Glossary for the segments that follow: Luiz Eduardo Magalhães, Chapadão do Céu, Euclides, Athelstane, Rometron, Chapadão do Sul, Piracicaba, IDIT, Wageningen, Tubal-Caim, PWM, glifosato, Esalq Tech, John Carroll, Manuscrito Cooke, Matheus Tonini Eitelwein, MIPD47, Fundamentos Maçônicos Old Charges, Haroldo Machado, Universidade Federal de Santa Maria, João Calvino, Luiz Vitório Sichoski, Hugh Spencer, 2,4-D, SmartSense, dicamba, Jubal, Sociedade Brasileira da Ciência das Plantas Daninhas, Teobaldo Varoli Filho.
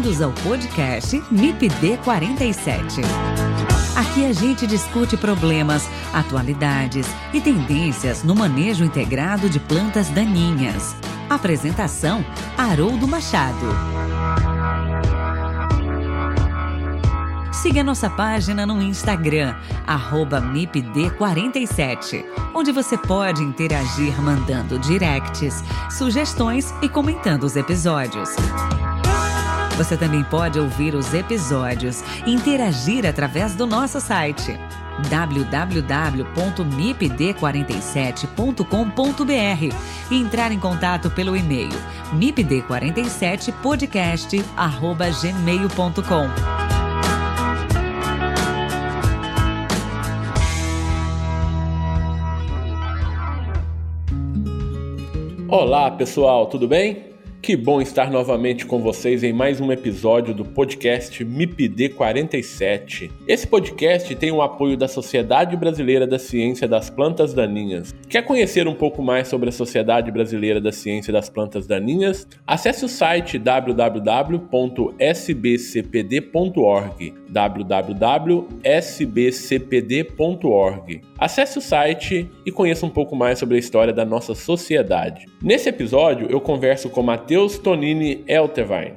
Bem-vindos ao podcast MIPD47. Aqui a gente discute problemas, atualidades e tendências no manejo integrado de plantas daninhas. Apresentação: Haroldo Machado. Siga nossa página no Instagram, @MIPD47, onde você pode interagir mandando directs, sugestões e comentando os episódios. Você também pode ouvir os episódios e interagir através do nosso site www.mipd47.com.br e entrar em contato pelo e-mail mipd47podcast@gmail.com. Olá pessoal, tudo bem? Que bom estar novamente com vocês em mais um episódio do podcast MIPD47. Esse podcast tem o apoio da Sociedade Brasileira da Ciência das Plantas Daninhas. Quer conhecer um pouco mais sobre a Sociedade Brasileira da Ciência das Plantas Daninhas? Acesse o site www.sbcpd.org, www.sbcpd.org. Acesse o site e conheça um pouco mais sobre a história da nossa sociedade. Nesse episódio, eu converso com Matheus Tonini Eitelwein,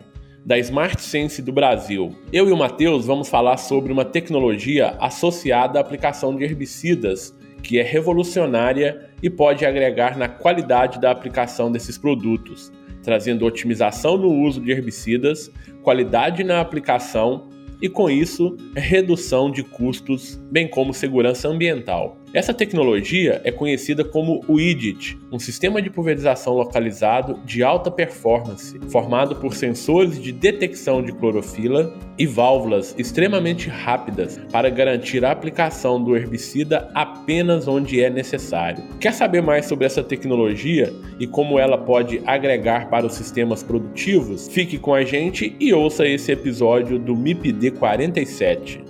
da SmartSense do Brasil. Eu e o Matheus vamos falar sobre uma tecnologia associada à aplicação de herbicidas, que é revolucionária e pode agregar na qualidade da aplicação desses produtos, trazendo otimização no uso de herbicidas, qualidade na aplicação e, com isso, redução de custos, bem como segurança ambiental. Essa tecnologia é conhecida como o IDIT, um sistema de pulverização localizado de alta performance, formado por sensores de detecção de clorofila e válvulas extremamente rápidas para garantir a aplicação do herbicida apenas onde é necessário. Quer saber mais sobre essa tecnologia e como ela pode agregar para os sistemas produtivos? Fique com a gente e ouça esse episódio do MIPD 47.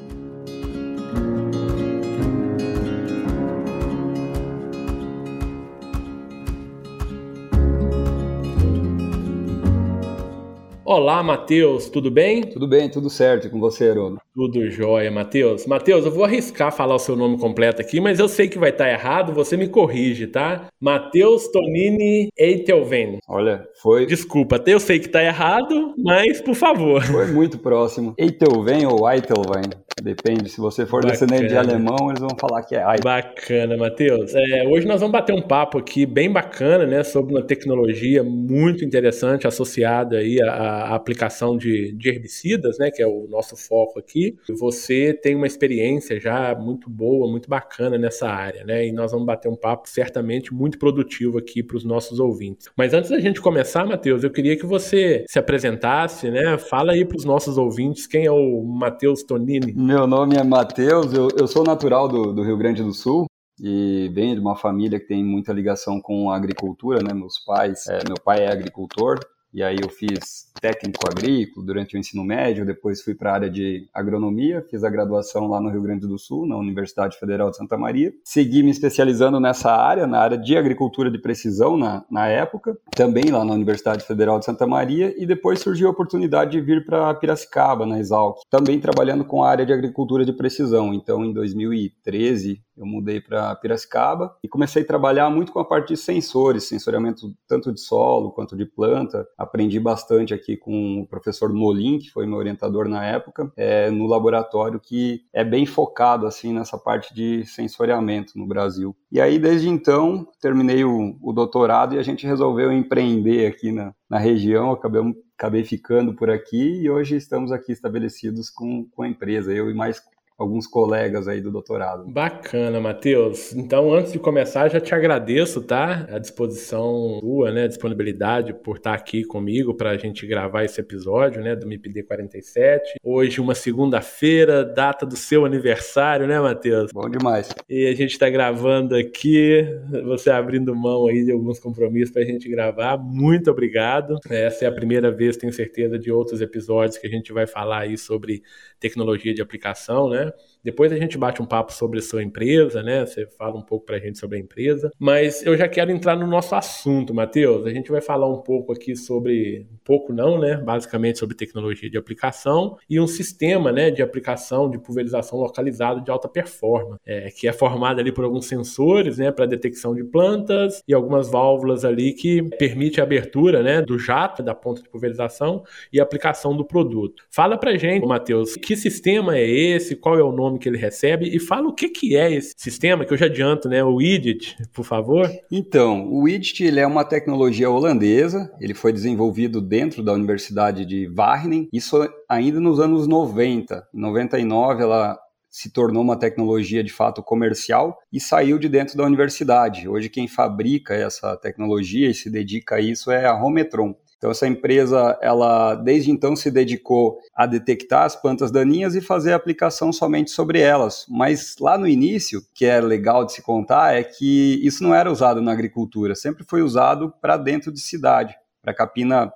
Olá, Matheus, tudo bem? Tudo bem, tudo certo com você, Haroldo. Tudo jóia, Matheus. Matheus, eu vou arriscar falar o seu nome completo aqui, mas eu sei que vai estar errado, você me corrige, tá? Matheus Tonini Eitelwein. Olha, foi... Desculpa, até eu sei que está errado, mas por favor. Foi muito próximo. Eitelwein ou Eitelwein? Depende, se você for descendente de alemão, eles vão falar que é Eitelwein. Bacana, Matheus. Hoje nós vamos bater um papo aqui bem bacana, né, sobre uma tecnologia muito interessante associada aí a aplicação de herbicidas, né, que é o nosso foco aqui. Você tem uma experiência já muito boa, muito bacana nessa área, né, e nós vamos bater um papo certamente muito produtivo aqui para os nossos ouvintes. Mas antes da gente começar, Matheus, eu queria que você se apresentasse, né, fala aí para os nossos ouvintes quem é o Matheus Tonini. Meu nome é Matheus, eu sou natural do Rio Grande do Sul. E venho de uma família que tem muita ligação com a agricultura, né, meu pai é agricultor. E aí eu fiz técnico agrícola durante o ensino médio, depois fui para a área de agronomia, fiz a graduação lá no Rio Grande do Sul, na Universidade Federal de Santa Maria. Segui me especializando nessa área, na área de agricultura de precisão na época, também lá na Universidade Federal de Santa Maria, e depois surgiu a oportunidade de vir para Piracicaba, na Esalq, também trabalhando com a área de agricultura de precisão. Então, em 2013, eu mudei para Piracicaba e comecei a trabalhar muito com a parte de sensores, sensoriamento tanto de solo quanto de planta. Aprendi bastante aqui com o professor Molin, que foi meu orientador na época, no laboratório que é bem focado assim, nessa parte de sensoriamento no Brasil. E aí, desde então, terminei o doutorado e a gente resolveu empreender aqui na região, acabei ficando por aqui e hoje estamos aqui estabelecidos com a empresa, eu e mais alguns colegas aí do doutorado. Bacana, Matheus. Então, antes de começar, já te agradeço, tá? A disposição sua, né? A disponibilidade por estar aqui comigo para a gente gravar esse episódio, né? Do MIPD 47. Hoje, uma segunda-feira, data do seu aniversário, né, Matheus? Bom demais. E a gente está gravando aqui, você abrindo mão aí de alguns compromissos para a gente gravar. Muito obrigado. Essa é a primeira vez, tenho certeza, de outros episódios que a gente vai falar aí sobre tecnologia de aplicação, né? agora. Depois a gente bate um papo sobre a sua empresa, né? Você fala um pouco para a gente sobre a empresa. Mas eu já quero entrar no nosso assunto, Matheus. A gente vai falar um pouco aqui sobre... Um pouco não, né? Basicamente sobre tecnologia de aplicação e um sistema, né, de aplicação de pulverização localizada de alta performance, que é formado ali por alguns sensores, né, para detecção de plantas e algumas válvulas ali que permite a abertura, né, do jato, da ponta de pulverização e aplicação do produto. Fala pra gente, Matheus, que sistema é esse? Qual é o nome que ele recebe? E fala o que é esse sistema, que eu já adianto, né? O IDIT, por favor. Então, o IDIT, ele é uma tecnologia holandesa, ele foi desenvolvido dentro da Universidade de Wageningen, isso ainda nos anos 90. Em 99, ela se tornou uma tecnologia de fato comercial e saiu de dentro da universidade. Hoje, quem fabrica essa tecnologia e se dedica a isso é a Rometron. Então, essa empresa, ela desde então se dedicou a detectar as plantas daninhas e fazer a aplicação somente sobre elas. Mas lá no início, que é legal de se contar, é que isso não era usado na agricultura, sempre foi usado para dentro de cidade, para capina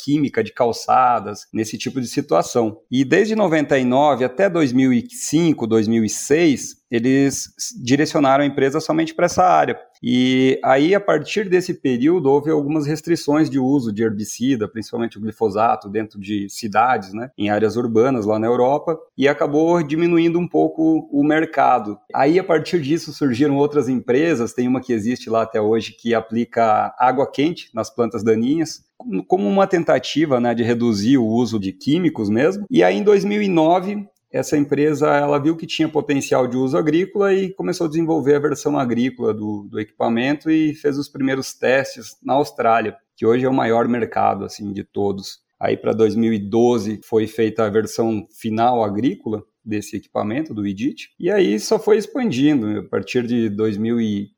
química de calçadas, nesse tipo de situação. E desde 99 até 2005, 2006, eles direcionaram a empresa somente para essa área. E aí, a partir desse período, houve algumas restrições de uso de herbicida, principalmente o glifosato, dentro de cidades, né, em áreas urbanas lá na Europa, e acabou diminuindo um pouco o mercado. Aí, a partir disso, surgiram outras empresas, tem uma que existe lá até hoje que aplica água quente nas plantas daninhas, como uma tentativa, né, de reduzir o uso de químicos mesmo. E aí, em 2009... essa empresa, ela viu que tinha potencial de uso agrícola e começou a desenvolver a versão agrícola do equipamento e fez os primeiros testes na Austrália, que hoje é o maior mercado, assim, de todos. Aí, para 2012, foi feita a versão final agrícola desse equipamento, do IDIT, e aí só foi expandindo. A partir de 2013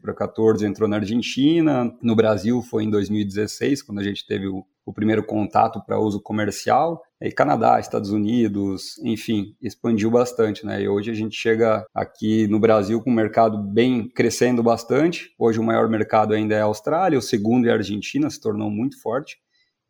para 2014 entrou na Argentina, no Brasil foi em 2016, quando a gente teve o primeiro contato para uso comercial, e Canadá, Estados Unidos, enfim, expandiu bastante, né? E hoje a gente chega aqui no Brasil com um mercado bem crescendo bastante. Hoje o maior mercado ainda é a Austrália, o segundo é a Argentina, se tornou muito forte,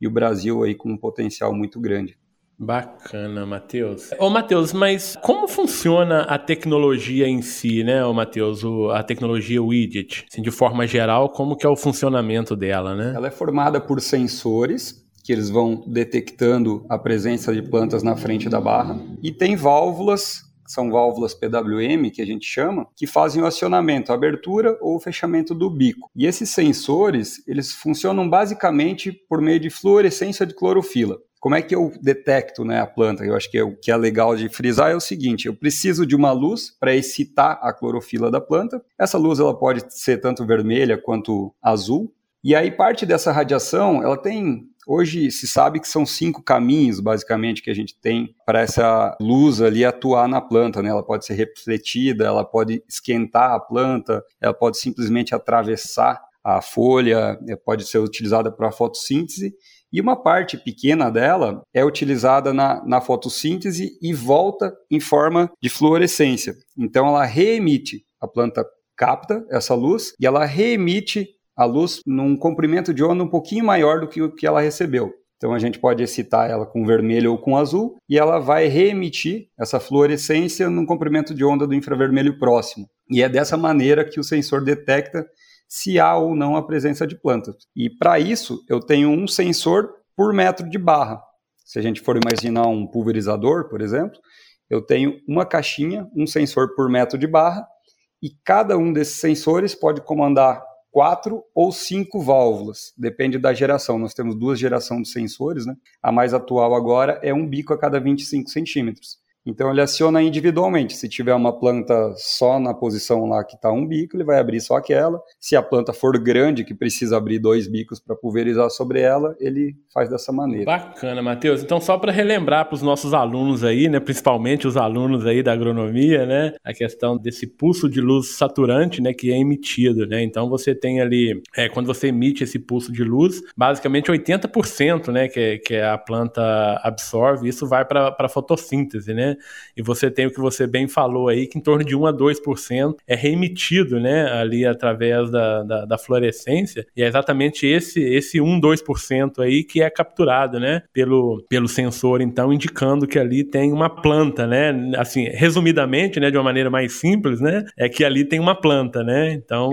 e o Brasil aí com um potencial muito grande. Bacana, Matheus. Ô, Matheus, mas como funciona a tecnologia em si, né, ô, Matheus? A tecnologia IDIT, assim, de forma geral, como que é o funcionamento dela, né? Ela é formada por sensores, que eles vão detectando a presença de plantas na frente da barra, e tem válvulas, são válvulas PWM, que a gente chama, que fazem o acionamento, a abertura ou o fechamento do bico. E esses sensores, eles funcionam basicamente por meio de fluorescência de clorofila. Como é que eu detecto, né, a planta? Eu acho que o que é legal de frisar é o seguinte: eu preciso de uma luz para excitar a clorofila da planta. Essa luz, ela pode ser tanto vermelha quanto azul. E aí, parte dessa radiação, ela tem... Hoje se sabe que são 5 caminhos, basicamente, que a gente tem para essa luz ali atuar na planta, né? Ela pode ser refletida, ela pode esquentar a planta, ela pode simplesmente atravessar a folha, pode ser utilizada para fotossíntese, e uma parte pequena dela é utilizada na fotossíntese e volta em forma de fluorescência. Então, ela reemite, a planta capta essa luz e ela reemite a luz num comprimento de onda um pouquinho maior do que o que ela recebeu. Então, a gente pode excitar ela com vermelho ou com azul, e ela vai reemitir essa fluorescência num comprimento de onda do infravermelho próximo. E é dessa maneira que o sensor detecta se há ou não a presença de plantas. E para isso, eu tenho um sensor por metro de barra. Se a gente for imaginar um pulverizador, por exemplo, eu tenho uma caixinha, um sensor por metro de barra, e cada um desses sensores pode comandar 4 ou 5 válvulas, depende da geração. Nós temos 2 gerações de sensores, né? A mais atual agora é um bico a cada 25 centímetros. Então, ele aciona individualmente. Se tiver uma planta só na posição lá que está um bico, ele vai abrir só aquela. Se a planta for grande, que precisa abrir 2 bicos para pulverizar sobre ela, ele faz dessa maneira. Bacana, Matheus. Então, só para relembrar para os nossos alunos aí, né, principalmente os alunos aí da agronomia, né, a questão desse pulso de luz saturante, né, que é emitido, né? Então, você tem ali, quando você emite esse pulso de luz, basicamente 80%, né, que a planta absorve, isso vai para a fotossíntese, né? né? E você tem o que você bem falou aí, que em torno de 1 a 2% é reemitido, né, ali através da fluorescência, e é exatamente esse 1, 2% aí que é capturado, né, pelo sensor, então, indicando que ali tem uma planta, né? Assim, resumidamente, né, de uma maneira mais simples, né, é que ali tem uma planta, né? Então,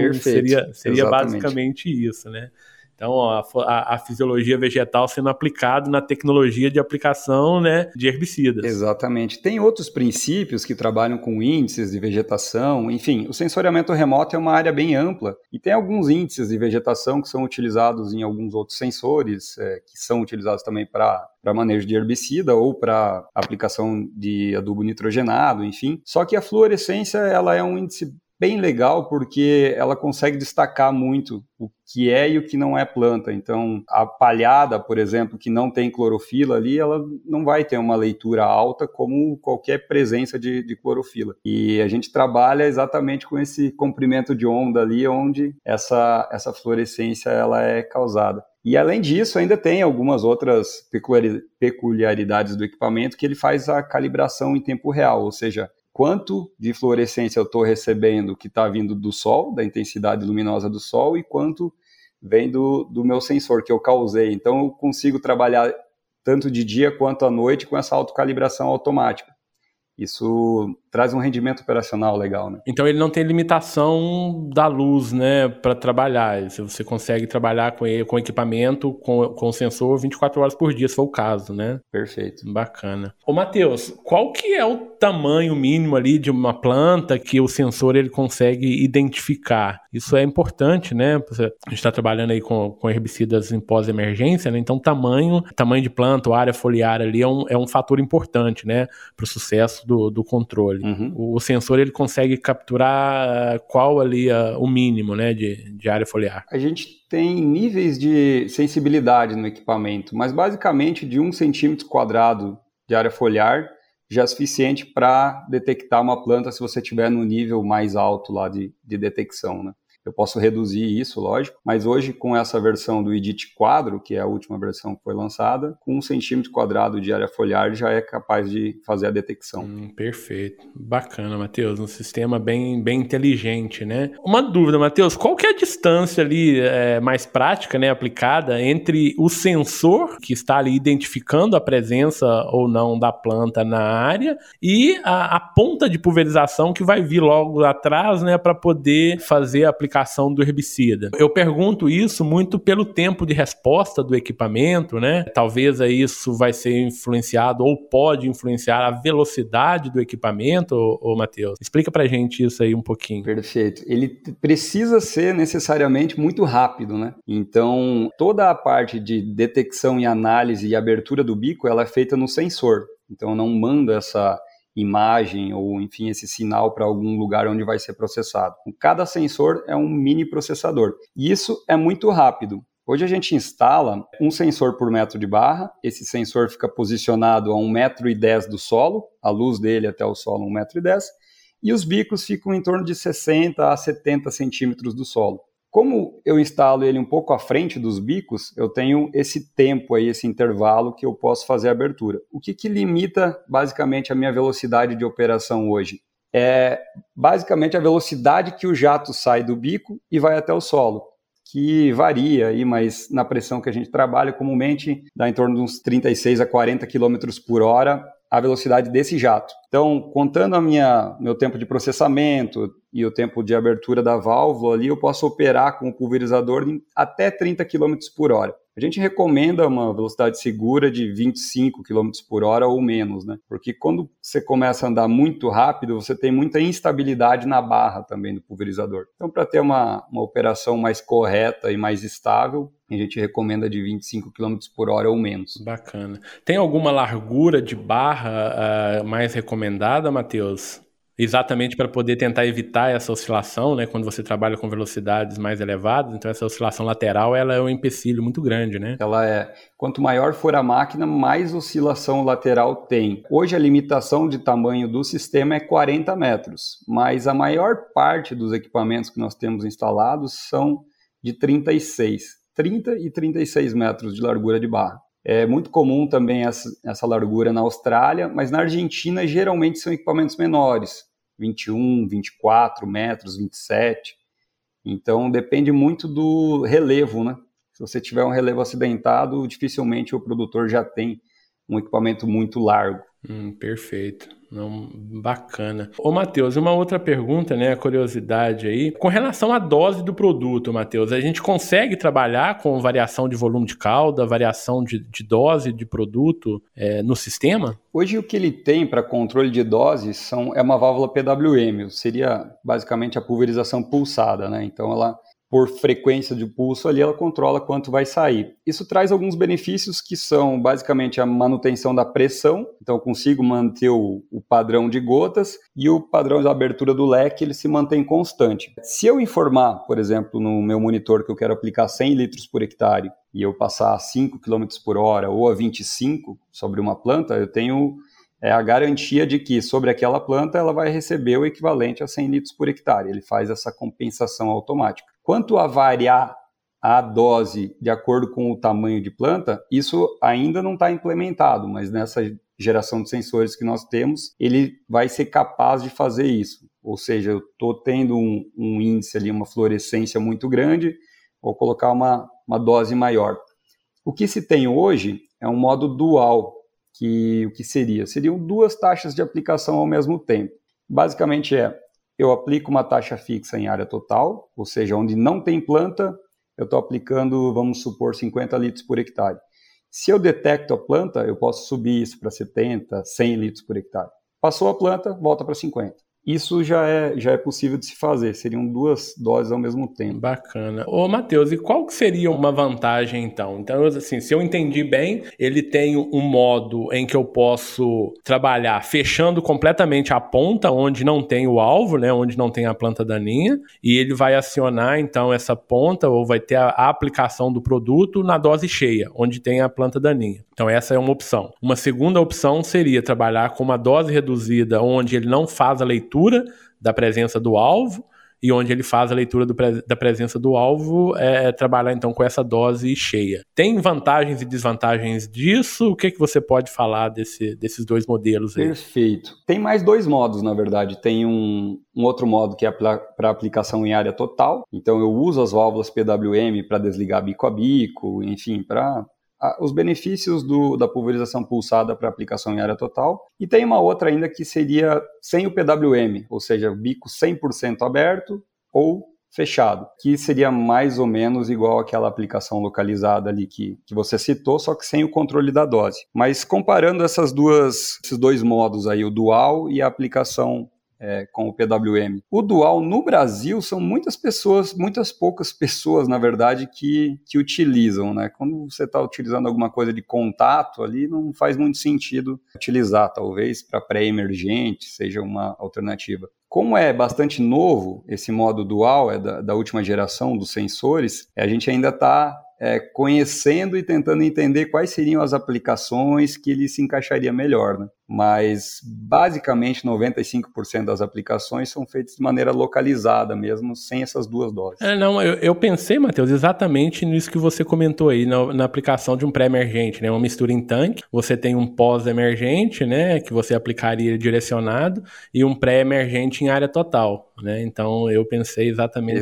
seria basicamente isso, né? Então, a fisiologia vegetal sendo aplicada na tecnologia de aplicação, né, de herbicidas. Exatamente. Tem outros princípios que trabalham com índices de vegetação. Enfim, o sensoriamento remoto é uma área bem ampla e tem alguns índices de vegetação que são utilizados em alguns outros sensores, que são utilizados também para manejo de herbicida ou para aplicação de adubo nitrogenado, enfim. Só que a fluorescência, ela é um índice bem legal porque ela consegue destacar muito o que é e o que não é planta. Então, a palhada, por exemplo, que não tem clorofila ali, ela não vai ter uma leitura alta como qualquer presença de clorofila. E a gente trabalha exatamente com esse comprimento de onda ali, onde essa fluorescência ela é causada. E além disso, ainda tem algumas outras peculiaridades do equipamento que ele faz a calibração em tempo real, ou seja, quanto de fluorescência eu estou recebendo que está vindo do sol, da intensidade luminosa do sol, e quanto vem do meu sensor que eu causei. Então, eu consigo trabalhar tanto de dia quanto à noite com essa autocalibração automática. Isso traz um rendimento operacional legal, né? Então ele não tem limitação da luz, né, para trabalhar. Você consegue trabalhar com ele, com equipamento, com o sensor 24 horas por dia, se for o caso, né? Perfeito. Bacana. Ô, Matheus, qual que é o tamanho mínimo ali de uma planta que o sensor ele consegue identificar? Isso é importante, né? A gente está trabalhando aí com herbicidas em pós-emergência, né? Então tamanho de planta, área foliar ali é um fator importante, né, para o sucesso do controle. Uhum. O sensor ele consegue capturar qual ali o mínimo, né, de área foliar? A gente tem níveis de sensibilidade no equipamento, mas basicamente de 1 centímetro quadrado de área foliar já é suficiente para detectar uma planta se você estiver no nível mais alto lá de detecção, né? Eu posso reduzir isso, lógico, mas hoje com essa versão do IDIT Quadro, que é a última versão que foi lançada, com 1 centímetro quadrado de área foliar já é capaz de fazer a detecção. Perfeito. Bacana, Matheus. Um sistema bem, bem inteligente, né? Uma dúvida, Matheus, qual que é a distância ali mais prática, né, aplicada entre o sensor que está ali identificando a presença ou não da planta na área e a ponta de pulverização que vai vir logo atrás, né, para poder fazer a aplicação do herbicida? Eu pergunto isso muito pelo tempo de resposta do equipamento, né? Talvez isso vai ser influenciado ou pode influenciar a velocidade do equipamento, ô Matheus. Explica pra gente isso aí um pouquinho. Perfeito. Ele precisa ser necessariamente muito rápido, né? Então, toda a parte de detecção e análise e abertura do bico, ela é feita no sensor. Então, não manda essa imagem ou, enfim, esse sinal para algum lugar onde vai ser processado. Cada sensor é um mini processador. E isso é muito rápido. Hoje a gente instala um sensor por metro de barra, esse sensor fica posicionado a 1,10 m do solo, a luz dele até o solo 1,10 m, e os bicos ficam em torno de 60 a 70 centímetros do solo. Como eu instalo ele um pouco à frente dos bicos, eu tenho esse tempo aí, esse intervalo que eu posso fazer a abertura. O que limita basicamente a minha velocidade de operação hoje? É basicamente a velocidade que o jato sai do bico e vai até o solo, que varia aí, mas na pressão que a gente trabalha comumente dá em torno de uns 36 a 40 km por hora a velocidade desse jato. Então, contando meu tempo de processamento e o tempo de abertura da válvula ali, eu posso operar com o pulverizador em até 30 km por hora. A gente recomenda uma velocidade segura de 25 km por hora ou menos, né? Porque quando você começa a andar muito rápido, você tem muita instabilidade na barra também do pulverizador. Então, para ter uma operação mais correta e mais estável, a gente recomenda de 25 km por hora ou menos. Bacana. Tem alguma largura de barra mais recomendada, Matheus? Exatamente para poder tentar evitar essa oscilação, né? Quando você trabalha com velocidades mais elevadas, então essa oscilação lateral ela é um empecilho muito grande, né? Ela é. Quanto maior for a máquina, mais oscilação lateral tem. Hoje a limitação de tamanho do sistema é 40 metros, mas a maior parte dos equipamentos que nós temos instalados são de 30 e 36 metros de largura de barra. É muito comum também essa largura na Austrália, mas na Argentina geralmente são equipamentos menores, 21, 24 metros, 27. Então depende muito do relevo, né? Se você tiver um relevo acidentado, dificilmente o produtor já tem um equipamento muito largo. Perfeito. Não, bacana. Ô, Matheus, uma outra pergunta, né, curiosidade aí. Com relação à dose do produto, Matheus, a gente consegue trabalhar com variação de volume de calda, variação de dose de produto no sistema? Hoje o que ele tem para controle de dose é uma válvula PWM, seria basicamente a pulverização pulsada, né? Então ela, por frequência de pulso ali, ela controla quanto vai sair. Isso traz alguns benefícios que são basicamente a manutenção da pressão, então eu consigo manter o padrão de gotas e o padrão de abertura do leque, ele se mantém constante. Se eu informar, por exemplo, no meu monitor que eu quero aplicar 100 litros por hectare e eu passar a 5 km por hora ou a 25 sobre uma planta, eu tenho a garantia de que sobre aquela planta ela vai receber o equivalente a 100 litros por hectare. Ele faz essa compensação automática. Quanto a variar a dose de acordo com o tamanho de planta, isso ainda não está implementado, mas nessa geração de sensores que nós temos, ele vai ser capaz de fazer isso. Ou seja, eu estou tendo um índice ali, uma fluorescência muito grande, vou colocar uma dose maior. O que se tem hoje é um modo dual, que o que seria? Seriam duas taxas de aplicação ao mesmo tempo. Basicamente eu aplico uma taxa fixa em área total, ou seja, onde não tem planta, eu estou aplicando, vamos supor, 50 litros por hectare. Se eu detecto a planta, eu posso subir isso para 70, 100 litros por hectare. Passou a planta, volta para 50. Isso já é possível de se fazer, seriam duas doses ao mesmo tempo. Bacana. Ô, Matheus, e qual que seria uma vantagem, então? Então, assim, se eu entendi bem, ele tem um modo em que eu posso trabalhar fechando completamente a ponta, onde não tem o alvo, né, onde não tem a planta daninha, e ele vai acionar, então, essa ponta, ou vai ter a aplicação do produto na dose cheia, onde tem a planta daninha. Então, essa é uma opção. Uma segunda opção seria trabalhar com uma dose reduzida, onde ele não faz a leitura da presença do alvo, e onde ele faz a leitura da presença do alvo, trabalhar então com essa dose cheia. Tem vantagens e desvantagens disso? O que você pode falar desses dois modelos aí? Perfeito. Tem mais dois modos, na verdade. Tem um outro modo que é para aplicação em área total. Então eu uso as válvulas PWM para desligar bico a bico, enfim, para os benefícios da pulverização pulsada para aplicação em área total. E tem uma outra ainda que seria sem o PWM, ou seja, o bico 100% aberto ou fechado, que seria mais ou menos igual àquela aplicação localizada ali que você citou, só que sem o controle da dose. Mas comparando esses dois modos aí, o dual e a aplicação com o PWM. O dual no Brasil são muitas poucas pessoas, na verdade, que utilizam, né? Quando você está utilizando alguma coisa de contato ali, não faz muito sentido utilizar, talvez para pré-emergente seja uma alternativa. Como é bastante novo esse modo dual, da última geração dos sensores, a gente ainda está conhecendo e tentando entender quais seriam as aplicações que ele se encaixaria melhor, né? Mas basicamente 95% das aplicações são feitas de maneira localizada mesmo, sem essas duas doses. Eu pensei, Matheus, exatamente nisso que você comentou aí, na aplicação de um pré-emergente, né? Uma mistura em tanque, você tem um pós-emergente, né, que você aplicaria direcionado, e um pré-emergente em área total, né? Então eu pensei exatamente.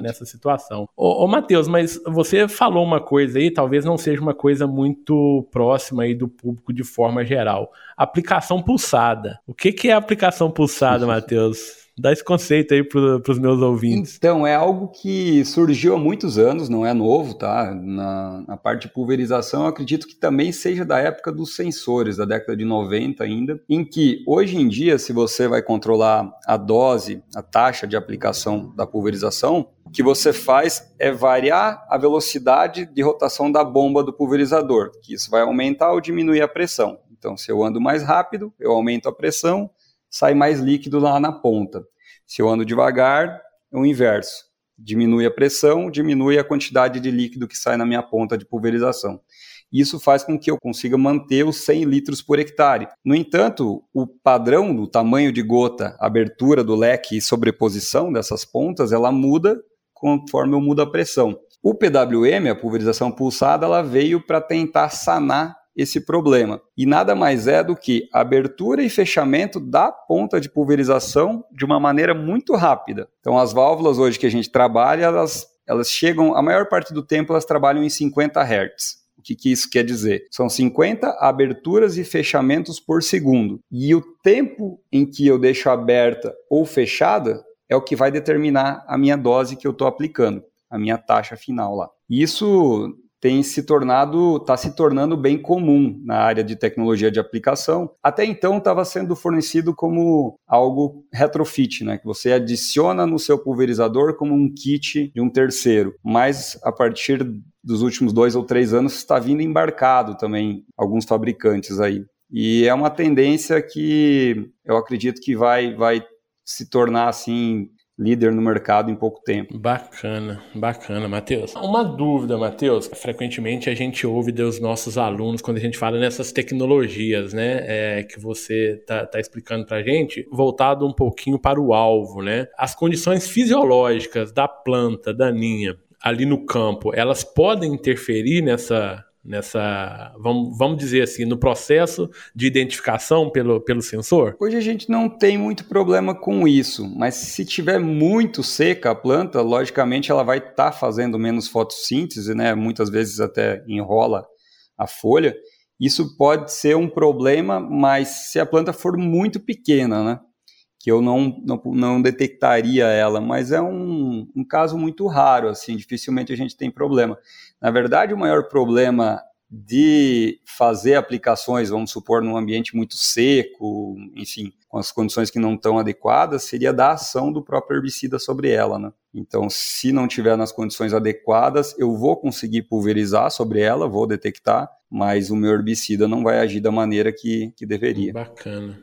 Nessa situação. Ô Matheus, mas você falou uma coisa aí, talvez não seja uma coisa muito próxima aí do público de forma geral. Aplicação pulsada. O que é aplicação pulsada, Matheus? Dá esse conceito aí para os meus ouvintes. Então, é algo que surgiu há muitos anos, não é novo, tá? Na parte de pulverização, eu acredito que também seja da época dos sensores, da década de 90 ainda, em que, hoje em dia, se você vai controlar a dose, a taxa de aplicação da pulverização, o que você faz é variar a velocidade de rotação da bomba do pulverizador, que isso vai aumentar ou diminuir a pressão. Então, se eu ando mais rápido, eu aumento a pressão, sai mais líquido lá na ponta. Se eu ando devagar, é o inverso. Diminui a pressão, diminui a quantidade de líquido que sai na minha ponta de pulverização. Isso faz com que eu consiga manter os 100 litros por hectare. No entanto, o padrão do tamanho de gota, abertura do leque e sobreposição dessas pontas, ela muda conforme eu mudo a pressão. O PWM, a pulverização pulsada, ela veio para tentar sanar esse problema. E nada mais é do que abertura e fechamento da ponta de pulverização de uma maneira muito rápida. Então as válvulas hoje que a gente trabalha, elas chegam, a maior parte do tempo elas trabalham em 50 Hz. O que, que isso quer dizer? São 50 aberturas e fechamentos por segundo. E o tempo em que eu deixo aberta ou fechada é o que vai determinar a minha dose que eu estou aplicando, a minha taxa final lá. Isso está se tornando bem comum na área de tecnologia de aplicação. Até então estava sendo fornecido como algo retrofit, né? Que você adiciona no seu pulverizador como um kit de um terceiro. Mas a partir dos últimos 2 ou 3 anos está vindo embarcado também alguns fabricantes aí. E é uma tendência que eu acredito que vai se tornar assim líder no mercado em pouco tempo. Bacana, Matheus. Uma dúvida, Matheus. Frequentemente a gente ouve dos nossos alunos quando a gente fala nessas tecnologias, né, que você está explicando para a gente, voltado um pouquinho para o alvo, né? As condições fisiológicas da planta daninha ali no campo, elas podem interferir nessa, vamos dizer assim, no processo de identificação pelo sensor? Hoje a gente não tem muito problema com isso, mas se tiver muito seca a planta, logicamente ela vai estar fazendo menos fotossíntese, né? Muitas vezes até enrola a folha. Isso pode ser um problema, mas se a planta for muito pequena, né? Que eu não detectaria ela, mas é um caso muito raro, assim, dificilmente a gente tem problema. Na verdade, o maior problema de fazer aplicações, vamos supor, num ambiente muito seco, enfim, com as condições que não estão adequadas, seria da ação do próprio herbicida sobre ela, né? Então, se não tiver nas condições adequadas, eu vou conseguir pulverizar sobre ela, vou detectar, mas o meu herbicida não vai agir da maneira que deveria. Bacana.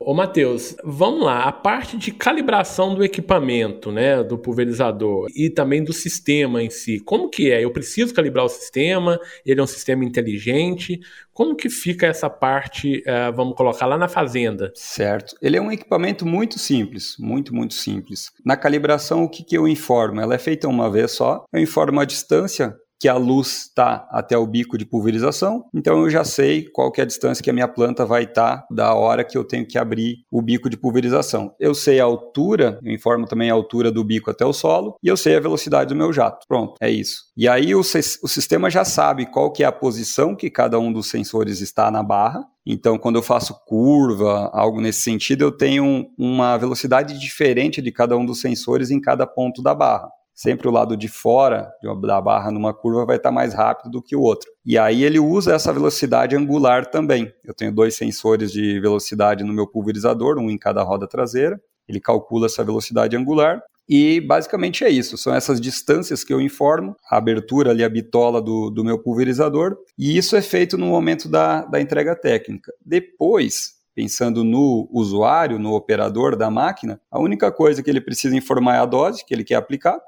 Ô, Matheus, vamos lá. A parte de calibração do equipamento, né, do pulverizador e também do sistema em si. Como que é? Eu preciso calibrar o sistema, ele é um sistema inteligente. Como que fica essa parte, vamos colocar lá na fazenda? Certo. Ele é um equipamento muito simples, muito simples. Na calibração, o que eu informo? Ela é feita uma vez só. Eu informo a distância que a luz está até o bico de pulverização, então eu já sei qual que é a distância que a minha planta vai estar da hora que eu tenho que abrir o bico de pulverização. Eu sei a altura, eu informo também a altura do bico até o solo, e eu sei a velocidade do meu jato. Pronto, é isso. E aí o sistema já sabe qual que é a posição que cada um dos sensores está na barra. Então, quando eu faço curva, algo nesse sentido, eu tenho uma velocidade diferente de cada um dos sensores em cada ponto da barra. Sempre o lado de fora da barra numa curva vai estar mais rápido do que o outro. E aí ele usa essa velocidade angular também. Eu tenho 2 sensores de velocidade no meu pulverizador, um em cada roda traseira. Ele calcula essa velocidade angular. E basicamente é isso, são essas distâncias que eu informo, a abertura ali, a bitola do meu pulverizador. E isso é feito no momento da entrega técnica. Depois, pensando no usuário, no operador da máquina, a única coisa que ele precisa informar é a dose que ele quer aplicar,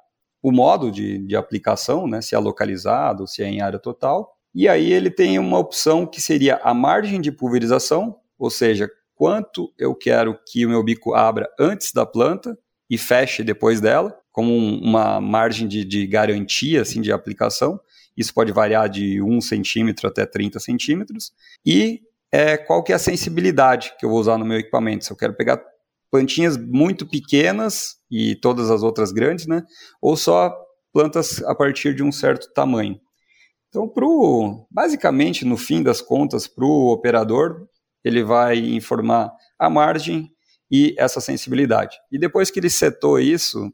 o modo de aplicação, né, se é localizado, se é em área total. E aí ele tem uma opção que seria a margem de pulverização, ou seja, quanto eu quero que o meu bico abra antes da planta e feche depois dela, como uma margem de garantia assim, de aplicação. Isso pode variar de 1 centímetro até 30 centímetros. E qual que é a sensibilidade que eu vou usar no meu equipamento, se eu quero pegar plantinhas muito pequenas e todas as outras grandes, né? Ou só plantas a partir de um certo tamanho. Então, basicamente, no fim das contas, para o operador, ele vai informar a margem e essa sensibilidade. E depois que ele setou isso,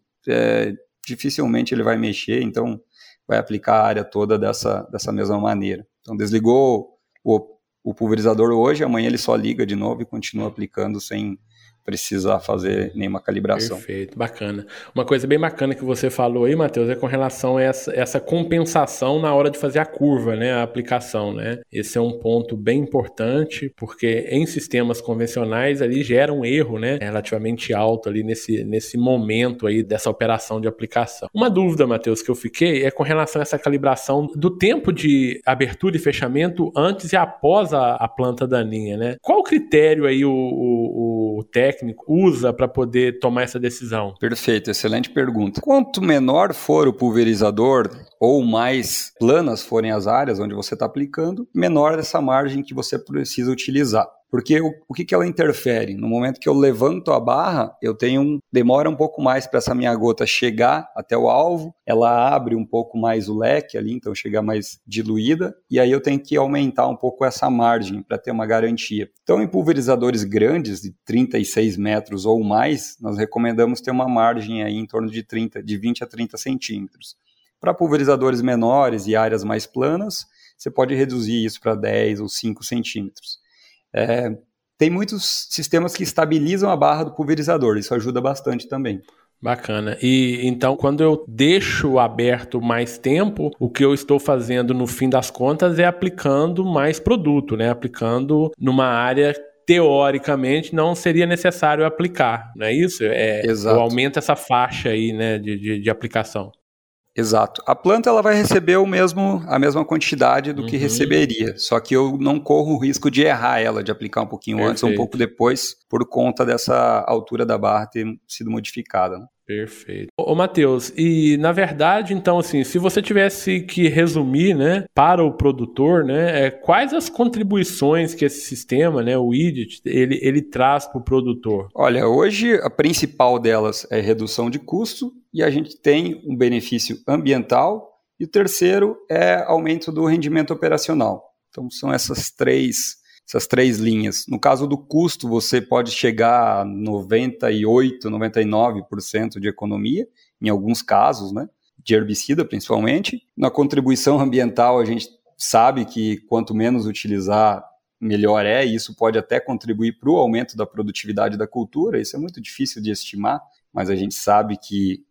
dificilmente ele vai mexer, então vai aplicar a área toda dessa mesma maneira. Então, desligou o pulverizador hoje, amanhã ele só liga de novo e continua aplicando sem precisar fazer nenhuma calibração. Perfeito, bacana. Uma coisa bem bacana que você falou aí, Matheus, é com relação a essa compensação na hora de fazer a curva, né, a aplicação, né? Esse é um ponto bem importante, porque em sistemas convencionais ali gera um erro, né, relativamente alto ali nesse momento aí dessa operação de aplicação. Uma dúvida, Matheus, que eu fiquei é com relação a essa calibração do tempo de abertura e fechamento antes e após a planta daninha, né? Qual o critério aí, o técnico usa para poder tomar essa decisão? Perfeito, excelente pergunta. Quanto menor for o pulverizador ou mais planas forem as áreas onde você está aplicando, menor essa margem que você precisa utilizar. Porque o que ela interfere? No momento que eu levanto a barra, eu tenho demora um pouco mais para essa minha gota chegar até o alvo, ela abre um pouco mais o leque ali, então chega mais diluída, e aí eu tenho que aumentar um pouco essa margem para ter uma garantia. Então, em pulverizadores grandes, de 36 metros ou mais, nós recomendamos ter uma margem aí em torno de 20 a 30 centímetros. Para pulverizadores menores e áreas mais planas, você pode reduzir isso para 10 ou 5 centímetros. Tem muitos sistemas que estabilizam a barra do pulverizador, isso ajuda bastante também. Bacana. E então, quando eu deixo aberto mais tempo, o que eu estou fazendo no fim das contas é aplicando mais produto, né? Aplicando numa área teoricamente não seria necessário aplicar, não é isso? Exato. Ou aumenta essa faixa aí, né, de aplicação. Exato. A planta ela vai receber a mesma quantidade do que receberia, só que eu não corro o risco de errar ela, de aplicar um pouquinho antes ou um pouco depois, por conta dessa altura da barra ter sido modificada, né? Perfeito. Ô Matheus, e na verdade, então, assim, se você tivesse que resumir, né, para o produtor, né, quais as contribuições que esse sistema, né, o IDIT, ele traz para o produtor? Olha, hoje a principal delas é redução de custo e a gente tem um benefício ambiental e o terceiro é aumento do rendimento operacional. Então, são essas três linhas. No caso do custo, você pode chegar a 98%, 99% de economia, em alguns casos, né? De herbicida, principalmente. Na contribuição ambiental, a gente sabe que quanto menos utilizar, melhor é, e isso pode até contribuir para o aumento da produtividade da cultura, isso é muito difícil de estimar, mas a gente sabe que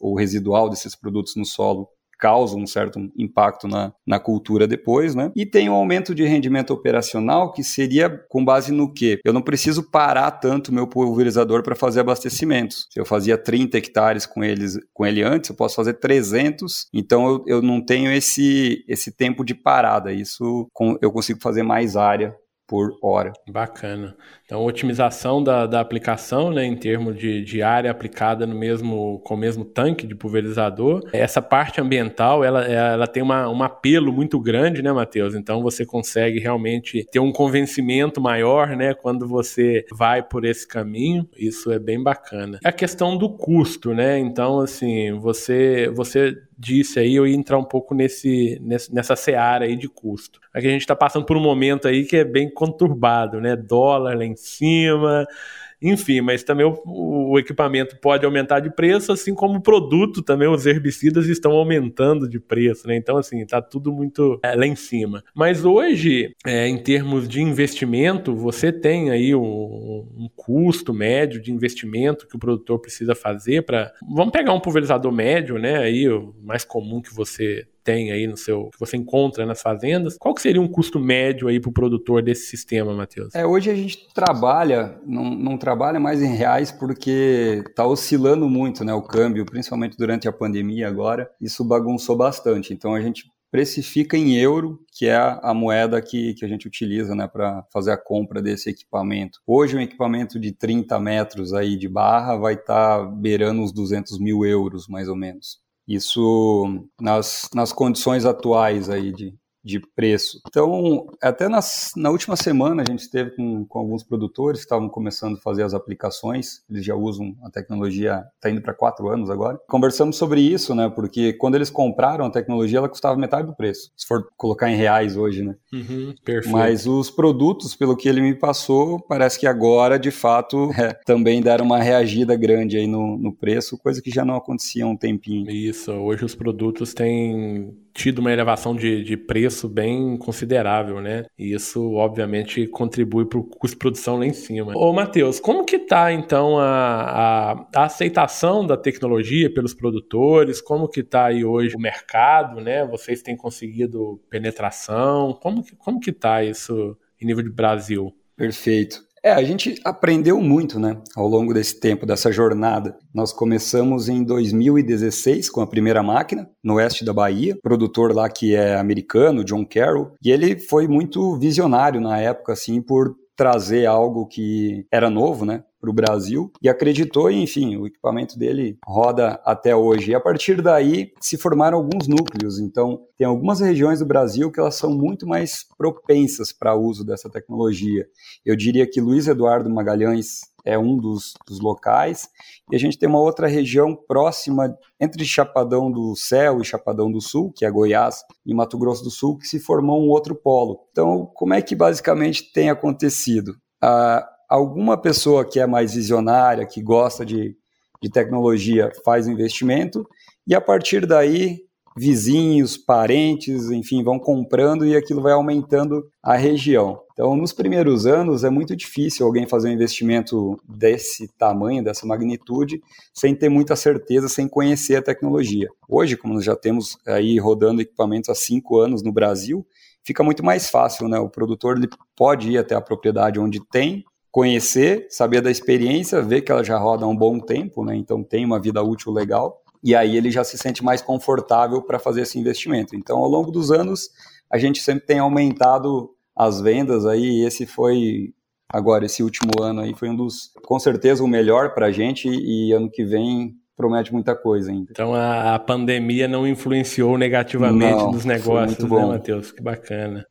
o residual desses produtos no solo causa um certo impacto na cultura depois, né? E tem um aumento de rendimento operacional que seria com base no quê? Eu não preciso parar tanto o meu pulverizador para fazer abastecimentos. Se eu fazia 30 hectares com ele antes, eu posso fazer 300, então eu não tenho esse tempo de parada. Isso eu consigo fazer mais área por hora. Bacana. Então, otimização da aplicação, né, em termos de área aplicada com o mesmo tanque de pulverizador. Essa parte ambiental, ela tem um apelo muito grande, né, Matheus? Então, você consegue realmente ter um convencimento maior, né, quando você vai por esse caminho. Isso é bem bacana. A questão do custo, né? Então, assim, você disse aí, eu ia entrar um pouco nessa seara aí de custo. Aqui a gente está passando por um momento aí que é bem conturbado, né? Dólar lá em cima, enfim, mas também o equipamento pode aumentar de preço, assim como o produto também, os herbicidas estão aumentando de preço, né? Então, assim, tá tudo muito lá em cima. Mas hoje, em termos de investimento, você tem aí um custo médio de investimento que o produtor precisa fazer para... Vamos pegar um pulverizador médio, né? Aí, o mais comum que você tem aí que você encontra nas fazendas. Qual que seria um custo médio aí para o produtor desse sistema, Matheus? Hoje a gente trabalha, não trabalha mais em reais porque está oscilando muito, né, o câmbio, principalmente durante a pandemia agora, isso bagunçou bastante, então a gente precifica em euro, que é a moeda que a gente utiliza, né, para fazer a compra desse equipamento. Hoje um equipamento de 30 metros aí de barra vai estar beirando os 200.000 euros, mais ou menos. Isso nas condições atuais aí de preço. Então, até na última semana a gente esteve com alguns produtores que estavam começando a fazer as aplicações, eles já usam a tecnologia, está indo para 4 anos agora. Conversamos sobre isso, né? Porque quando eles compraram a tecnologia, ela custava metade do preço, se for colocar em reais hoje, né? Uhum, perfeito. Mas os produtos, pelo que ele me passou, parece que agora, de fato, também deram uma reagida grande aí no preço, coisa que já não acontecia há um tempinho. Isso, hoje os produtos têm tido uma elevação de preço bem considerável, né? E isso, obviamente, contribui para o custo de produção lá em cima. Ô, Matheus, como que está, então, a aceitação da tecnologia pelos produtores? Como que está aí hoje o mercado, né? Vocês têm conseguido penetração? Como que está isso em nível de Brasil? Perfeito. A gente aprendeu muito, né, ao longo desse tempo, dessa jornada. Nós começamos em 2016 com a primeira máquina, no oeste da Bahia, produtor lá que é americano, John Carroll, e ele foi muito visionário na época, assim, por trazer algo que era novo, né, para o Brasil, e acreditou, e enfim, o equipamento dele roda até hoje. E a partir daí se formaram alguns núcleos. Então, tem algumas regiões do Brasil que elas são muito mais propensas para o uso dessa tecnologia. Eu diria que Luiz Eduardo Magalhães é um dos locais, e a gente tem uma outra região próxima entre Chapadão do Céu e Chapadão do Sul, que é Goiás e Mato Grosso do Sul, que se formou um outro polo. Então, como é que basicamente tem acontecido? Alguma pessoa que é mais visionária, que gosta de tecnologia, faz um investimento, e a partir daí, vizinhos, parentes, enfim, vão comprando e aquilo vai aumentando a região. Então, nos primeiros anos, é muito difícil alguém fazer um investimento desse tamanho, dessa magnitude, sem ter muita certeza, sem conhecer a tecnologia. Hoje, como nós já temos aí rodando equipamentos há 5 anos no Brasil, fica muito mais fácil, né? O produtor ele pode ir até a propriedade onde tem, conhecer, saber da experiência, ver que ela já roda há um bom tempo, né? Então tem uma vida útil legal, e aí ele já se sente mais confortável para fazer esse investimento. Então, ao longo dos anos, a gente sempre tem aumentado as vendas aí, esse último ano aí foi com certeza, o melhor para a gente, e ano que vem promete muita coisa ainda. Então a pandemia não influenciou negativamente nos negócios, né, Matheus? Que bacana.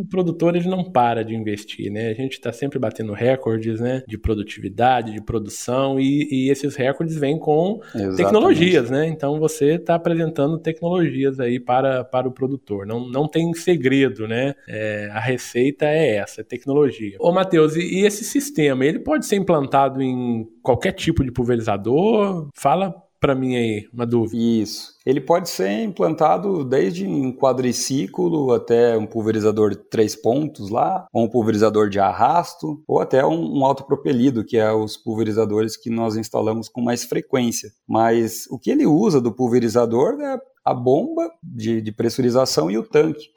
O produtor ele não para de investir, né? A gente está sempre batendo recordes, né? De produtividade, de produção, e esses recordes vêm com tecnologias, né? Então você está apresentando tecnologias aí para o produtor. Não tem segredo, né? A receita é essa, é tecnologia. Ô, Matheus, e esse sistema, ele pode ser implantado em qualquer tipo de pulverizador? Fala para mim aí, uma dúvida. Isso. Ele pode ser implantado desde um quadriciclo até um pulverizador de 3 pontos lá, ou um pulverizador de arrasto, ou até um autopropelido, que é os pulverizadores que nós instalamos com mais frequência. Mas o que ele usa do pulverizador é a bomba de pressurização e o tanque.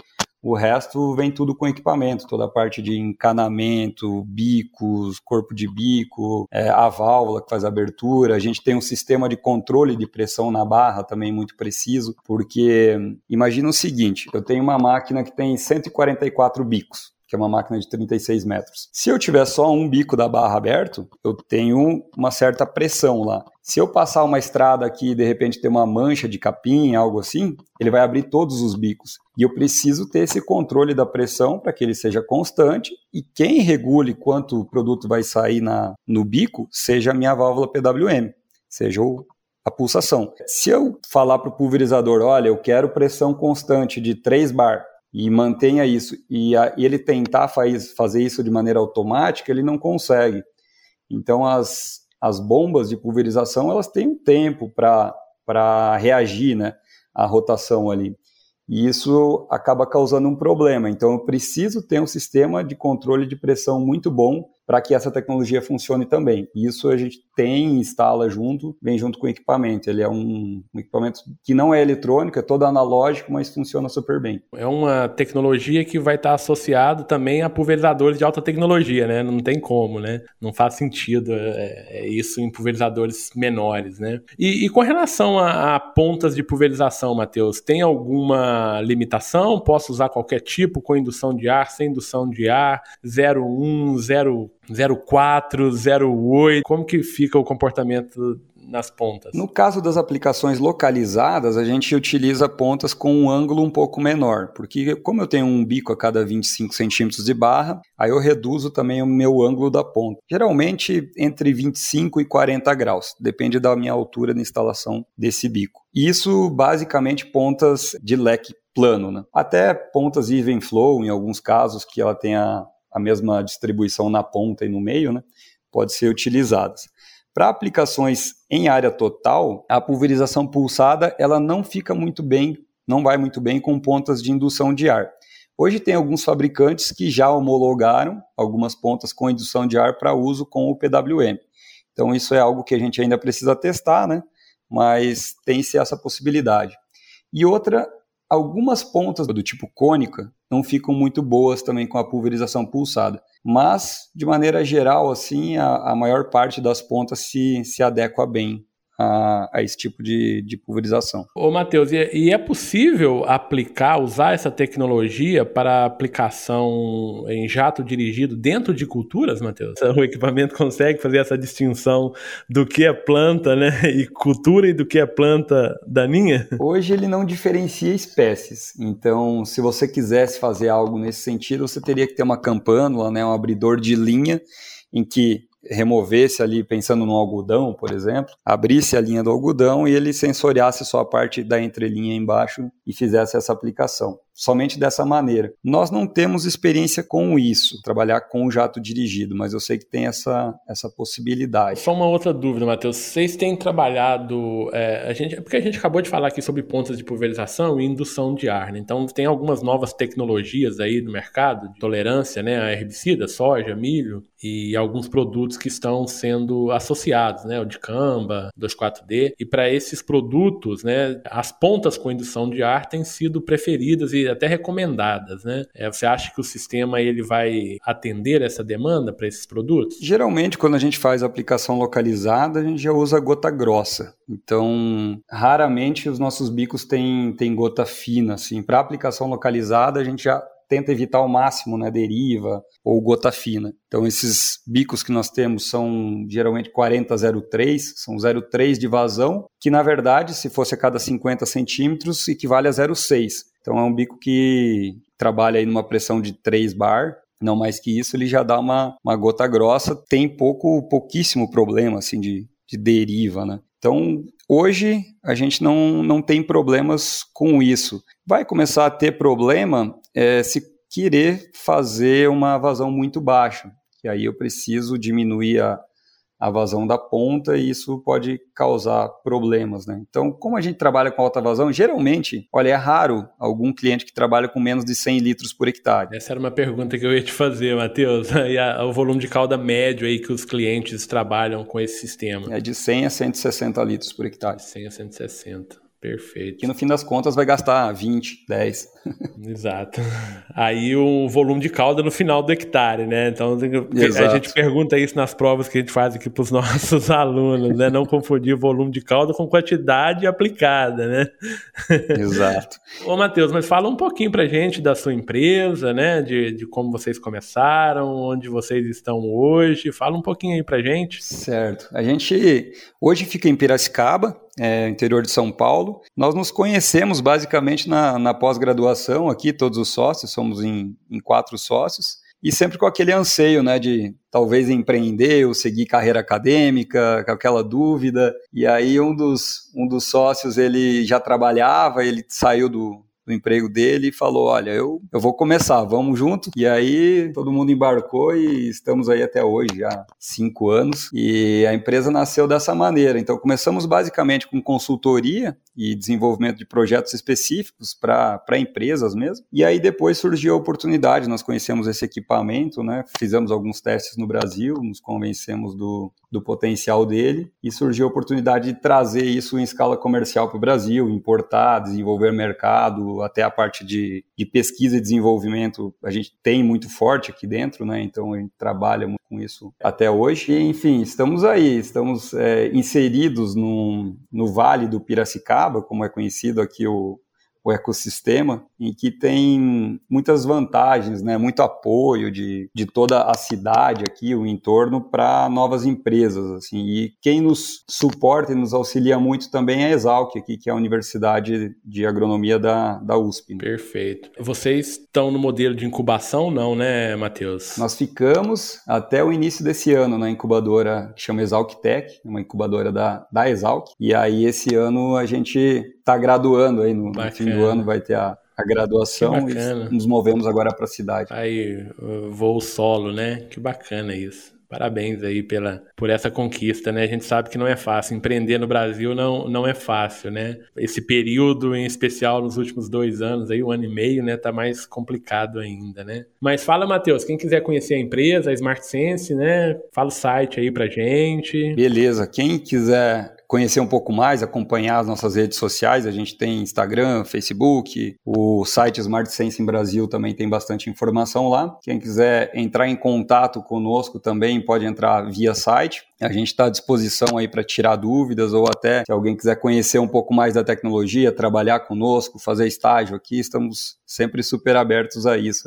O resto vem tudo com equipamento, toda a parte de encanamento, bicos, corpo de bico, a válvula que faz a abertura. A gente tem um sistema de controle de pressão na barra também muito preciso, porque imagina o seguinte, eu tenho uma máquina que tem 144 bicos, que é uma máquina de 36 metros. Se eu tiver só um bico da barra aberto, eu tenho uma certa pressão lá. Se eu passar uma estrada aqui e de repente ter uma mancha de capim, algo assim, ele vai abrir todos os bicos. E eu preciso ter esse controle da pressão para que ele seja constante, e quem regule quanto o produto vai sair no bico seja a minha válvula PWM, seja a pulsação. Se eu falar para o pulverizador, olha, eu quero pressão constante de 3 bar, e mantenha isso, e ele tentar fazer isso de maneira automática, ele não consegue. Então, as bombas de pulverização, elas têm um tempo para reagir, né, à rotação ali. E isso acaba causando um problema. Então, eu preciso ter um sistema de controle de pressão muito bom para que essa tecnologia funcione também. Isso a gente instala junto, vem junto com o equipamento. Ele é um equipamento que não é eletrônico, é todo analógico, mas funciona super bem. É uma tecnologia que vai estar associado também a pulverizadores de alta tecnologia, né? Não tem como, né? Não faz sentido isso em pulverizadores menores, né? E com relação a pontas de pulverização, Matheus, tem alguma limitação? Posso usar qualquer tipo, com indução de ar, sem indução de ar, 0,1, 0,4, 0,8, como que fica o comportamento nas pontas? No caso das aplicações localizadas, a gente utiliza pontas com um ângulo um pouco menor, porque como eu tenho um bico a cada 25 centímetros de barra, aí eu reduzo também o meu ângulo da ponta. Geralmente entre 25 e 40 graus, depende da minha altura na instalação desse bico. Isso basicamente pontas de leque plano, né? Até pontas even flow, em alguns casos que ela tenha a mesma distribuição na ponta e no meio, né, pode ser utilizadas. Para aplicações em área total, a pulverização pulsada ela não fica muito bem, não vai muito bem com pontas de indução de ar. Hoje tem alguns fabricantes que já homologaram algumas pontas com indução de ar para uso com o PWM. Então isso é algo que a gente ainda precisa testar, né? Mas tem-se essa possibilidade. E outra, algumas pontas do tipo cônica não ficam muito boas também com a pulverização pulsada. Mas, de maneira geral, assim, a maior parte das pontas se adequa bem a esse tipo de pulverização. Ô Matheus, e é possível usar essa tecnologia para aplicação em jato dirigido dentro de culturas, Matheus? O equipamento consegue fazer essa distinção do que é planta, né, e cultura e do que é planta daninha? Hoje ele não diferencia espécies, então se você quisesse fazer algo nesse sentido, você teria que ter uma campânula, né, um abridor de linha em que removesse ali, pensando no algodão, por exemplo, abrisse a linha do algodão e ele sensoriasse só a parte da entrelinha embaixo e fizesse essa aplicação. Somente dessa maneira. Nós não temos experiência com isso, trabalhar com o jato dirigido, mas eu sei que tem essa possibilidade. Só uma outra dúvida, Matheus. Vocês têm trabalhado... porque a gente acabou de falar aqui sobre pontas de pulverização e indução de ar, né? Então, tem algumas novas tecnologias aí no mercado, de tolerância, né, a herbicida, soja, milho e alguns produtos que estão sendo associados, né? O dicamba, 2,4-D. E para esses produtos, né, as pontas com indução de ar têm sido preferidas e até recomendadas, né? Você acha que o sistema ele vai atender essa demanda para esses produtos? Geralmente, quando a gente faz aplicação localizada, a gente já usa gota grossa. Então, raramente os nossos bicos têm gota fina, assim. Para aplicação localizada, a gente já tenta evitar ao máximo, né, deriva ou gota fina. Então, esses bicos que nós temos são geralmente 40-03, são 0,3 de vazão, que na verdade, se fosse a cada 50 centímetros, equivale a 0,6. Então, é um bico que trabalha aí numa pressão de 3 bar, não mais que isso, ele já dá uma gota grossa, tem pouquíssimo problema assim, de deriva, né? Então, hoje, a gente não tem problemas com isso. Vai começar a ter problema se querer fazer uma vazão muito baixa, que aí eu preciso diminuir a vazão da ponta e isso pode causar problemas, né? Então, como a gente trabalha com alta vazão, geralmente, olha, é raro algum cliente que trabalha com menos de 100 litros por hectare. Essa era uma pergunta que eu ia te fazer, Matheus, e o volume de calda médio aí que os clientes trabalham com esse sistema. É de 100 a 160 litros por hectare. 100 a 160. Perfeito. Que no fim das contas vai gastar 20, 10. Exato. Aí o volume de calda no final do hectare, né? Então Exato. A gente pergunta isso nas provas que a gente faz aqui para os nossos alunos, né? Não confundir volume de calda com quantidade aplicada, né? Exato. Ô, Matheus, mas fala um pouquinho para a gente da sua empresa, né? De como vocês começaram, onde vocês estão hoje. Fala um pouquinho aí para a gente. Certo. A gente hoje fica em Piracicaba, interior de São Paulo. Nós nos conhecemos basicamente na pós-graduação aqui, todos os sócios, somos em 4 sócios, e sempre com aquele anseio, né, de talvez empreender ou seguir carreira acadêmica, com aquela dúvida. E aí um dos sócios, ele já trabalhava, ele saiu do emprego dele e falou, olha, eu vou começar, vamos junto. E aí todo mundo embarcou e estamos aí até hoje, já 5 anos, e a empresa nasceu dessa maneira. Então começamos basicamente com consultoria e desenvolvimento de projetos específicos para empresas mesmo, e aí depois surgiu a oportunidade, nós conhecemos esse equipamento, né, fizemos alguns testes no Brasil, nos convencemos do potencial dele, e surgiu a oportunidade de trazer isso em escala comercial para o Brasil, importar, desenvolver mercado, até a parte de pesquisa e desenvolvimento a gente tem muito forte aqui dentro, né? Então a gente trabalha muito com isso até hoje. E, enfim, estamos aí, estamos inseridos no Vale do Piracicaba, como é conhecido aqui o ecossistema, em que tem muitas vantagens, né? Muito apoio de toda a cidade aqui, o entorno, para novas empresas, assim. E quem nos suporta e nos auxilia muito também é a Esalq aqui, que é a Universidade de Agronomia da USP. Né? Perfeito. Vocês estão no modelo de incubação, não, né, Matheus? Nós ficamos até o início desse ano na incubadora que chama Esalq Tech, uma incubadora da Esalq, e aí esse ano a gente está graduando aí no fim do ano, vai ter a graduação e nos movemos agora para a cidade. Aí, voo solo, né? Que bacana isso. Parabéns aí por essa conquista, né? A gente sabe que não é fácil. Empreender no Brasil não é fácil, né? Esse período, em especial nos últimos 2 anos, aí, 1 ano e meio, né? Tá mais complicado ainda, né? Mas fala, Matheus, quem quiser conhecer a empresa, a SmartSense, né? Fala o site aí pra gente. Beleza, quem quiser conhecer um pouco mais, acompanhar as nossas redes sociais, a gente tem Instagram, Facebook, o site SmartSense em Brasil também tem bastante informação lá. Quem quiser entrar em contato conosco também pode entrar via site. A gente está à disposição aí para tirar dúvidas ou até se alguém quiser conhecer um pouco mais da tecnologia, trabalhar conosco, fazer estágio aqui, estamos sempre super abertos a isso.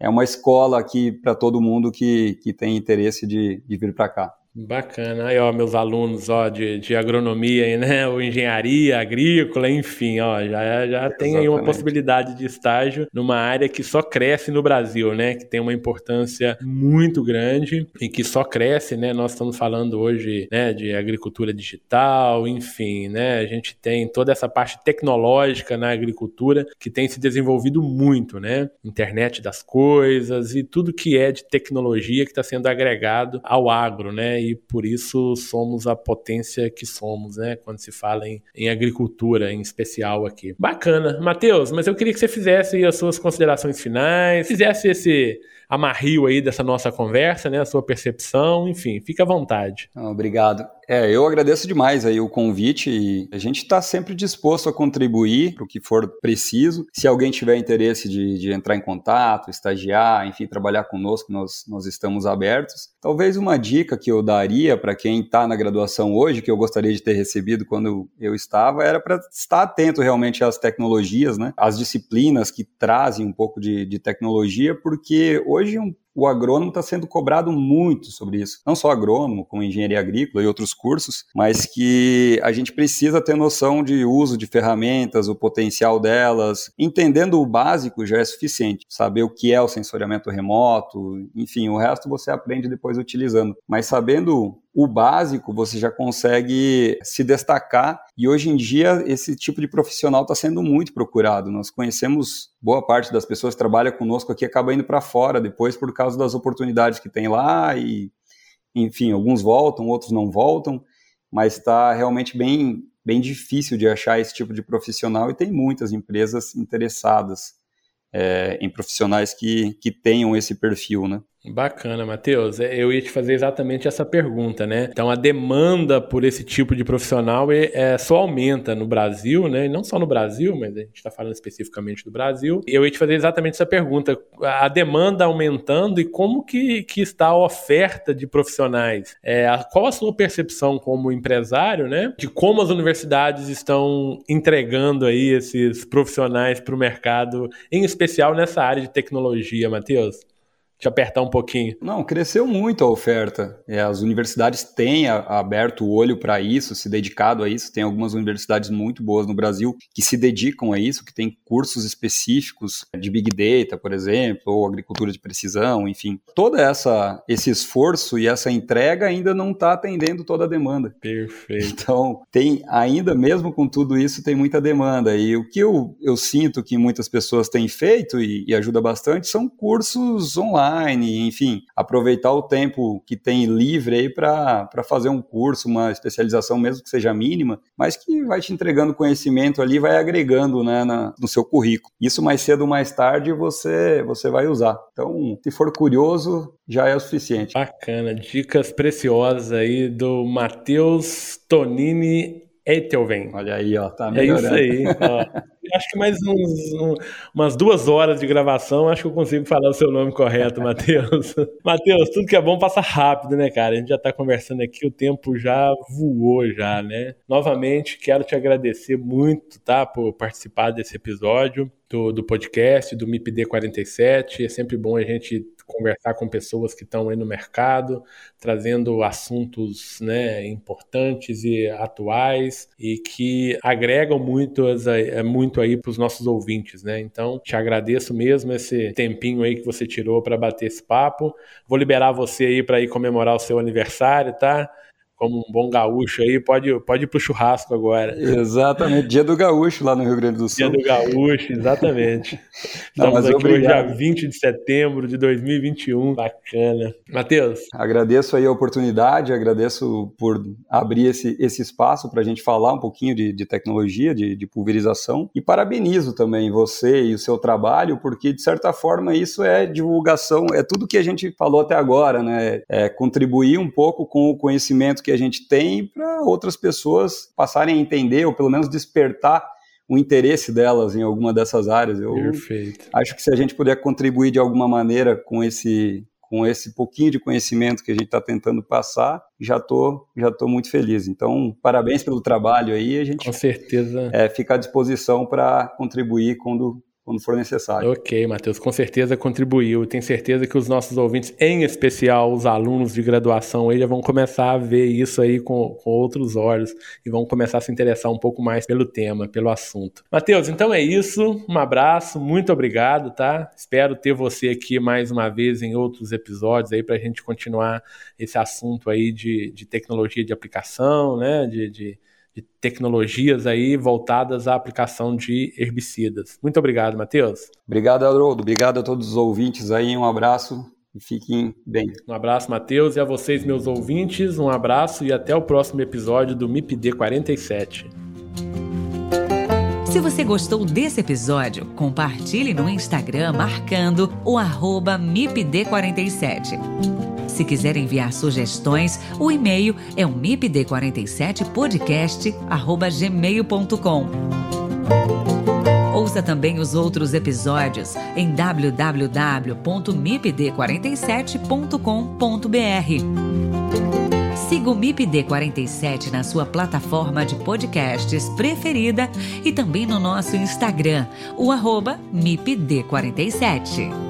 É uma escola aqui para todo mundo que tem interesse de vir para cá. Bacana. Aí, ó, meus alunos, ó, de agronomia, né, ou engenharia agrícola, enfim, ó, já tem aí uma possibilidade de estágio numa área que só cresce no Brasil, né, que tem uma importância muito grande e que só cresce, né, nós estamos falando hoje, né, de agricultura digital, enfim, né, a gente tem toda essa parte tecnológica na agricultura que tem se desenvolvido muito, né, internet das coisas e tudo que é de tecnologia que está sendo agregado ao agro, né, e por isso somos a potência que somos, né? Quando se fala em agricultura, em especial aqui. Bacana. Matheus, mas eu queria que você fizesse aí as suas considerações finais, fizesse esse amarrio aí dessa nossa conversa, né? A sua percepção, enfim, fica à vontade. Obrigado. Eu agradeço demais aí o convite e a gente está sempre disposto a contribuir para o que for preciso. Se alguém tiver interesse de entrar em contato, estagiar, enfim, trabalhar conosco, nós estamos abertos. Talvez uma dica que eu daria para quem está na graduação hoje, que eu gostaria de ter recebido quando eu estava, era para estar atento realmente às tecnologias, né? Às disciplinas que trazem um pouco de tecnologia, porque hoje o agrônomo está sendo cobrado muito sobre isso. Não só agrônomo, como engenharia agrícola e outros cursos, mas que a gente precisa ter noção de uso de ferramentas, o potencial delas. Entendendo o básico já é suficiente. Saber o que é o sensoriamento remoto, enfim, o resto você aprende depois utilizando. Mas sabendo o básico, você já consegue se destacar. E hoje em dia, esse tipo de profissional está sendo muito procurado. Nós conhecemos boa parte das pessoas que trabalham conosco aqui, acaba indo para fora depois por causa das oportunidades que tem lá. E, enfim, alguns voltam, outros não voltam. Mas está realmente bem difícil de achar esse tipo de profissional e tem muitas empresas interessadas em profissionais que tenham esse perfil, né? Bacana, Matheus. Eu ia te fazer exatamente essa pergunta, né? Então, a demanda por esse tipo de profissional só aumenta no Brasil, né? E não só no Brasil, mas a gente está falando especificamente do Brasil. Eu ia te fazer exatamente essa pergunta. A demanda aumentando e como que está a oferta de profissionais? Qual a sua percepção como empresário, né? De como as universidades estão entregando aí esses profissionais para o mercado, em especial nessa área de tecnologia, Matheus? Te apertar um pouquinho. Não, cresceu muito a oferta. As universidades têm aberto o olho para isso, se dedicado a isso. Tem algumas universidades muito boas no Brasil que se dedicam a isso, que tem cursos específicos de Big Data, por exemplo, ou agricultura de precisão, enfim. Todo esse esforço e essa entrega ainda não está atendendo toda a demanda. Perfeito. Então, tem ainda mesmo com tudo isso, tem muita demanda. E o que eu sinto que muitas pessoas têm feito e ajuda bastante são cursos online, enfim, aproveitar o tempo que tem livre aí para fazer um curso, uma especialização mesmo que seja mínima, mas que vai te entregando conhecimento ali, vai agregando, né, no seu currículo. Isso mais cedo ou mais tarde você vai usar. Então, se for curioso, já é o suficiente. Bacana, dicas preciosas aí do Matheus Tonini Eitelwein. Olha aí, ó, tá melhorando. É isso aí, ó. Acho que mais umas 2 horas de gravação, acho que eu consigo falar o seu nome correto, Matheus. Matheus, tudo que é bom passa rápido, né, cara? A gente já tá conversando aqui, o tempo já voou já, né? Novamente, quero te agradecer muito, tá, por participar desse episódio do podcast, do MIPD47. É sempre bom a gente conversar com pessoas que estão aí no mercado, trazendo assuntos, né, importantes e atuais e que agregam muito aí para os nossos ouvintes, né? Então, te agradeço mesmo esse tempinho aí que você tirou para bater esse papo. Vou liberar você aí para ir comemorar o seu aniversário, tá? Como um bom gaúcho aí, pode ir pro churrasco agora. Exatamente, dia do gaúcho lá no Rio Grande do Sul. Dia do gaúcho, exatamente. Não, estamos aqui hoje, dia 20 de setembro de 2021, bacana. Matheus? Agradeço aí a oportunidade, agradeço por abrir esse espaço para a gente falar um pouquinho de tecnologia, de pulverização, e parabenizo também você e o seu trabalho, porque de certa forma isso é divulgação, é tudo que a gente falou até agora, né? É contribuir um pouco com o conhecimento que a gente tem para outras pessoas passarem a entender ou pelo menos despertar o interesse delas em alguma dessas áreas. Perfeito. Acho que se a gente puder contribuir de alguma maneira com esse pouquinho de conhecimento que a gente está tentando passar, já tô muito feliz. Então, parabéns pelo trabalho aí. A gente com certeza fica à disposição para contribuir quando for necessário. Ok, Matheus, com certeza contribuiu. Tenho certeza que os nossos ouvintes, em especial os alunos de graduação, eles vão começar a ver isso aí com outros olhos e vão começar a se interessar um pouco mais pelo tema, pelo assunto. Matheus, então é isso. Um abraço, muito obrigado, tá? Espero ter você aqui mais uma vez em outros episódios aí pra gente continuar esse assunto aí de tecnologia de aplicação, né? De tecnologias aí voltadas à aplicação de herbicidas. Muito obrigado, Matheus. Obrigado, Haroldo. Obrigado a todos os ouvintes aí. Um abraço e fiquem bem. Um abraço, Matheus. E a vocês, meus ouvintes, um abraço e até o próximo episódio do MIPD47. Se você gostou desse episódio, compartilhe no Instagram marcando o @MIPD47. Se quiser enviar sugestões, o e-mail é o mipd47podcast@gmail.com. Ouça também os outros episódios em www.mipd47.com.br. Siga o MIPD47 na sua plataforma de podcasts preferida e também no nosso Instagram, o @MIPD47.